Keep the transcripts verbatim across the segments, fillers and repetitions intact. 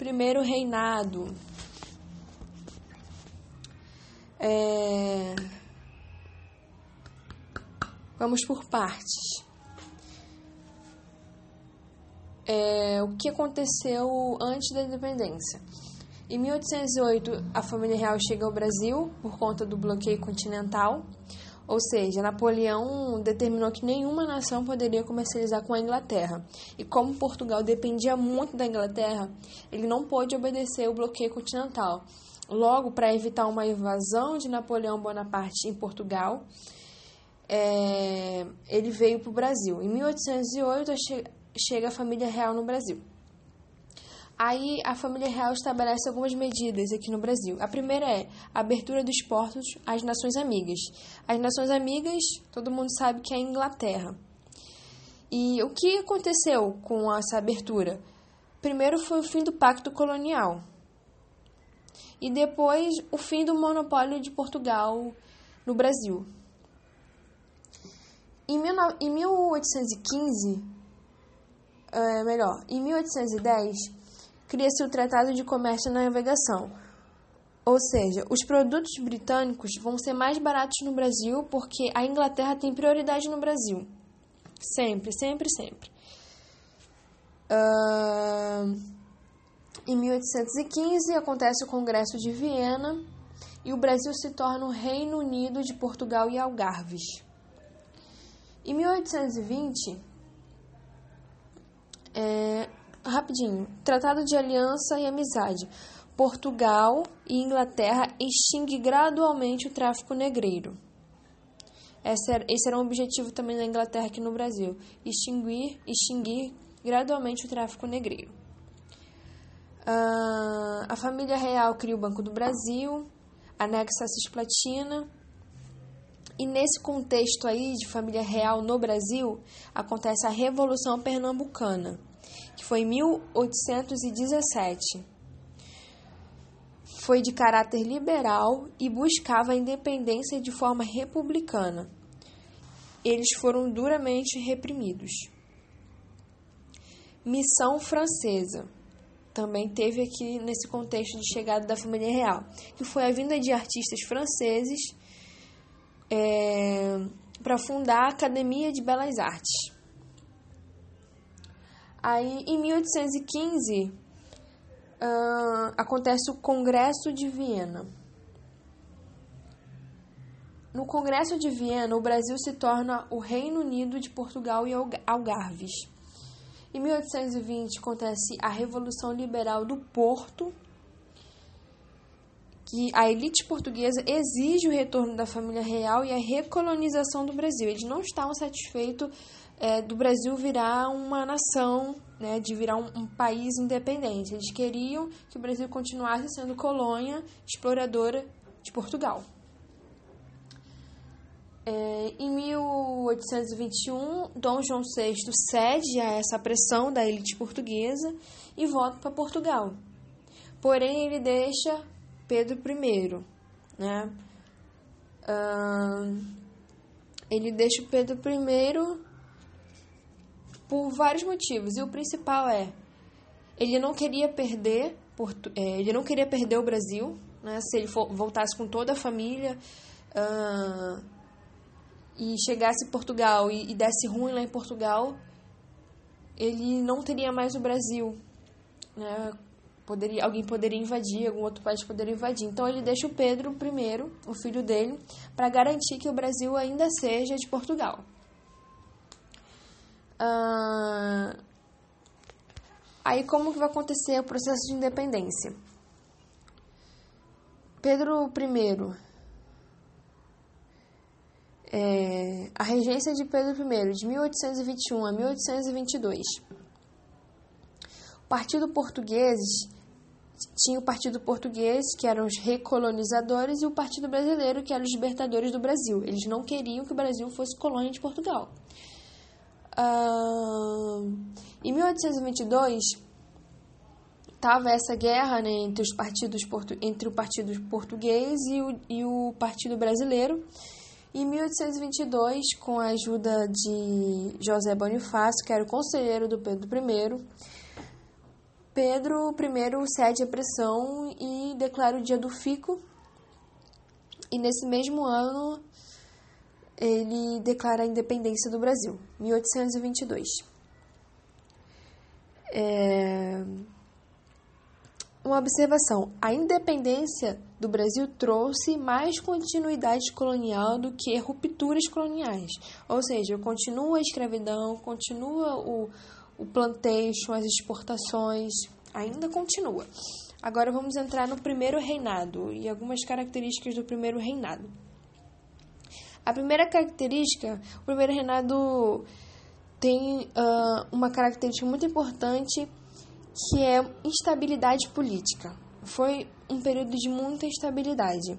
Primeiro reinado. É... Vamos por partes. É... O que aconteceu antes da independência? Em mil oitocentos e oito, a família real chega ao Brasil por conta do bloqueio continental, ou seja, Napoleão determinou que nenhuma nação poderia comercializar com a Inglaterra. E como Portugal dependia muito da Inglaterra, ele não pôde obedecer o bloqueio continental. Logo, para evitar uma invasão de Napoleão Bonaparte em Portugal, é, ele veio para o Brasil. Em mil oitocentos e oito, chega a família real no Brasil. Aí a família real estabelece algumas medidas aqui no Brasil. A primeira é a abertura dos portos às nações amigas. As nações amigas, todo mundo sabe que é a Inglaterra. E o que aconteceu com essa abertura? Primeiro foi o fim do pacto colonial. E depois o fim do monopólio de Portugal no Brasil. Em mil oitocentos e quinze, é, melhor, em mil oitocentos e dez... cria-se o Tratado de Comércio e Navegação, ou seja, os produtos britânicos vão ser mais baratos no Brasil porque a Inglaterra tem prioridade no Brasil, sempre, sempre, sempre. Uh, em mil oitocentos e quinze acontece o Congresso de Viena e o Brasil se torna o Reino Unido de Portugal e Algarves. Em mil oitocentos e vinte, é... Rapidinho, Tratado de Aliança e Amizade. Portugal e Inglaterra extingue gradualmente o tráfico negreiro. Esse era, esse era um objetivo também da Inglaterra aqui no Brasil. Extinguir, extinguir gradualmente o tráfico negreiro. Ah, a família real cria o Banco do Brasil, anexa a Cisplatina. E nesse contexto aí de família real no Brasil, acontece a Revolução Pernambucana, que foi em mil oitocentos e dezessete. Foi de caráter liberal e buscava a independência de forma republicana. Eles foram duramente reprimidos. Missão Francesa também teve aqui nesse contexto de chegada da família real, que foi a vinda de artistas franceses é, para fundar a Academia de Belas Artes. Aí, em mil oitocentos e quinze, uh, acontece o Congresso de Viena. No Congresso de Viena, o Brasil se torna o Reino Unido de Portugal e Algarves. Em mil oitocentos e vinte, acontece a Revolução Liberal do Porto, que a elite portuguesa exige o retorno da família real e a recolonização do Brasil. Eles não estavam satisfeitos É, do Brasil virar uma nação, né, de virar um, um país independente. Eles queriam que o Brasil continuasse sendo colônia exploradora de Portugal. É, em mil oitocentos e vinte e um, Dom João sexto cede a essa pressão da elite portuguesa e volta para Portugal. Porém, ele deixa Pedro I, né? Uh, ele deixa Pedro I... por vários motivos, e o principal é ele não queria perder Porto, é, ele não queria perder o Brasil, né, se ele for, voltasse com toda a família uh, e chegasse em Portugal e, e desse ruim lá em Portugal, ele não teria mais o Brasil, né, poderia, alguém poderia invadir, algum outro país poderia invadir. Então ele deixa o Pedro I, o filho dele, para garantir que o Brasil ainda seja de Portugal. Uh, aí como que vai acontecer o processo de independência? Pedro I, é, a regência de Pedro I, de mil oitocentos e vinte e um a mil oitocentos e vinte e dois. O partido português tinha o partido português, que eram os recolonizadores, e o partido brasileiro, que eram os libertadores do Brasil. Eles não queriam que o Brasil fosse colônia de Portugal. Uh, em mil oitocentos e vinte e dois estava essa guerra, né, entre os partidos portu- entre o partido português e o, e o partido brasileiro. Em mil oitocentos e vinte e dois, com a ajuda de José Bonifácio, que era o conselheiro do Pedro I, Pedro Primeiro cede a pressão e declara o Dia do Fico, e nesse mesmo ano ele declara a independência do Brasil, mil oitocentos e vinte e dois. É... Uma observação, a independência do Brasil trouxe mais continuidade colonial do que rupturas coloniais, ou seja, continua a escravidão, continua o, o plantation, as exportações, ainda continua. Agora vamos entrar no primeiro reinado e algumas características do primeiro reinado. A primeira característica, o primeiro reinado tem uh, uma característica muito importante, que é instabilidade política. Foi um período de muita instabilidade.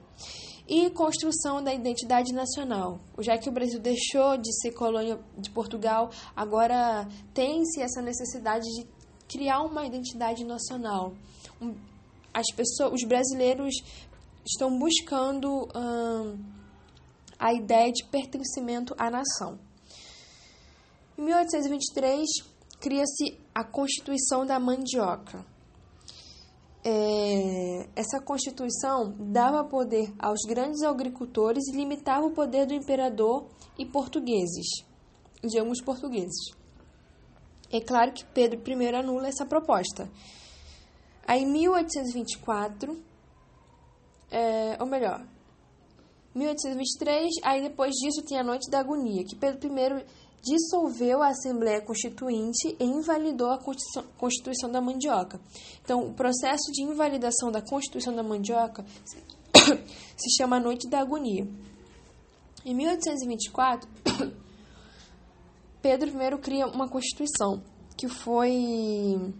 E construção da identidade nacional. Já que o Brasil deixou de ser colônia de Portugal, agora tem-se essa necessidade de criar uma identidade nacional. As pessoas, os brasileiros estão buscando hum, a ideia de pertencimento à nação. Em mil oitocentos e vinte e três, cria-se a Constituição da Mandioca. É, essa Constituição dava poder aos grandes agricultores e limitava o poder do imperador e portugueses, de alguns portugueses. É claro que Pedro Primeiro anula essa proposta. Aí, em mil oitocentos e vinte e quatro, é, ou melhor, mil oitocentos e vinte e três, aí depois disso tem a Noite da Agonia, que Pedro Primeiro dissolveu a Assembleia Constituinte e invalidou a Constituição da Mandioca. Então, o processo de invalidação da Constituição da Mandioca se chama Noite da Agonia. Em mil oitocentos e vinte e quatro, Pedro Primeiro cria uma Constituição, que foi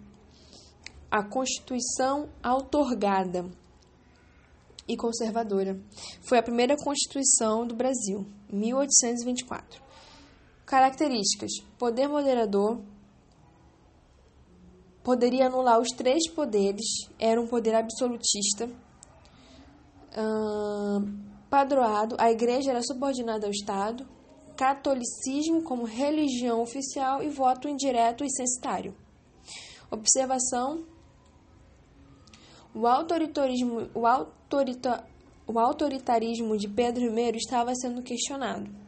a Constituição Outorgada e Conservadora. Foi a primeira Constituição do Brasil, em mil oitocentos e vinte e quatro. Características: poder moderador, poderia anular os três poderes, era um poder absolutista, hum, padroado, a igreja era subordinada ao Estado, catolicismo como religião oficial e voto indireto e censitário. Observação, o autoritarismo, o autorita, o autoritarismo de Pedro Primeiro estava sendo questionado.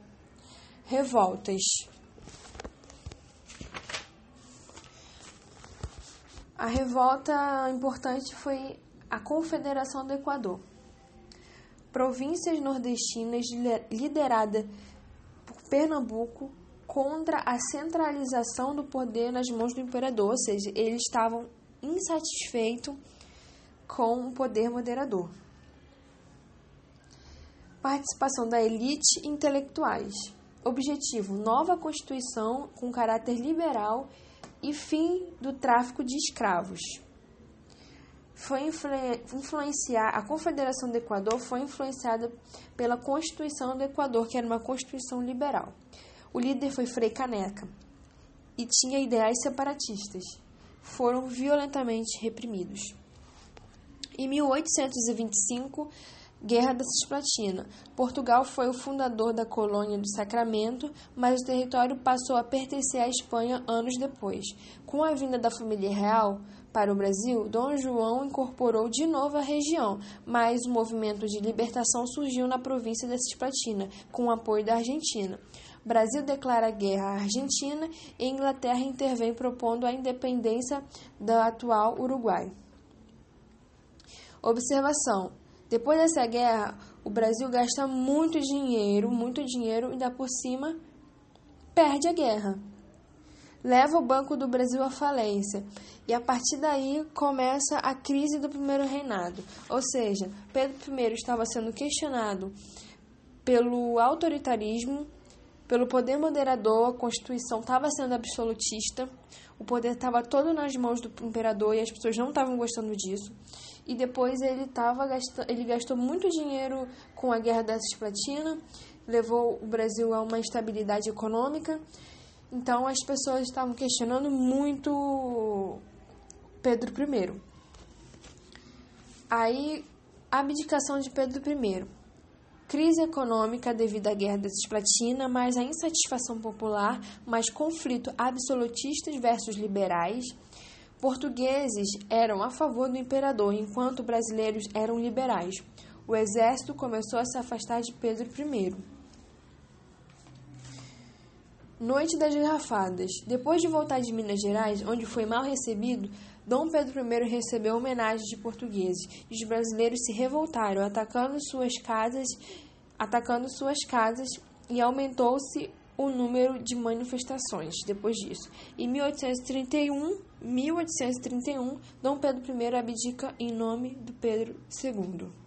Revoltas. A revolta importante foi a Confederação do Equador. Províncias nordestinas liderada por Pernambuco contra a centralização do poder nas mãos do imperador, ou seja, eles estavam insatisfeitos com o poder moderador. Participação da elite e intelectuais. Objetivo, nova Constituição com caráter liberal e fim do tráfico de escravos. Foi influenciar, a Confederação do Equador foi influenciada pela Constituição do Equador, que era uma Constituição liberal. O líder foi Frei Caneca e tinha ideais separatistas. Foram violentamente reprimidos. Em mil oitocentos e vinte e cinco, Guerra da Cisplatina. Portugal foi o fundador da colônia do Sacramento, mas o território passou a pertencer à Espanha anos depois. Com a vinda da família real para o Brasil, Dom João incorporou de novo a região, mas o movimento de libertação surgiu na província da Cisplatina, com o apoio da Argentina. O Brasil declara guerra à Argentina e a Inglaterra intervém propondo a independência da atual Uruguai. Observação. Depois dessa guerra, o Brasil gasta muito dinheiro, muito dinheiro, e ainda por cima perde a guerra. Leva o Banco do Brasil à falência. E a partir daí começa a crise do primeiro reinado. Ou seja, Pedro Primeiro estava sendo questionado pelo autoritarismo, pelo poder moderador, a Constituição estava sendo absolutista, o poder estava todo nas mãos do imperador e as pessoas não estavam gostando disso. E depois ele, tava gastando, ele gastou muito dinheiro com a Guerra da Cisplatina, levou o Brasil a uma instabilidade econômica. Então as pessoas estavam questionando muito Pedro Primeiro. Aí, abdicação de Pedro Primeiro. Crise econômica devido à Guerra da Cisplatina, mais a insatisfação popular, mais conflito absolutistas versus liberais. Portugueses eram a favor do imperador, enquanto brasileiros eram liberais. O exército começou a se afastar de Pedro Primeiro. Noite das Garrafadas. Depois de voltar de Minas Gerais, onde foi mal recebido, Dom Pedro Primeiro recebeu homenagem de portugueses, e os brasileiros se revoltaram, atacando suas casas, atacando suas casas e aumentou-se o número de manifestações depois disso. Em mil oitocentos e trinta e um, mil oitocentos e trinta e um, Dom Pedro Primeiro abdica em nome do Pedro Segundo.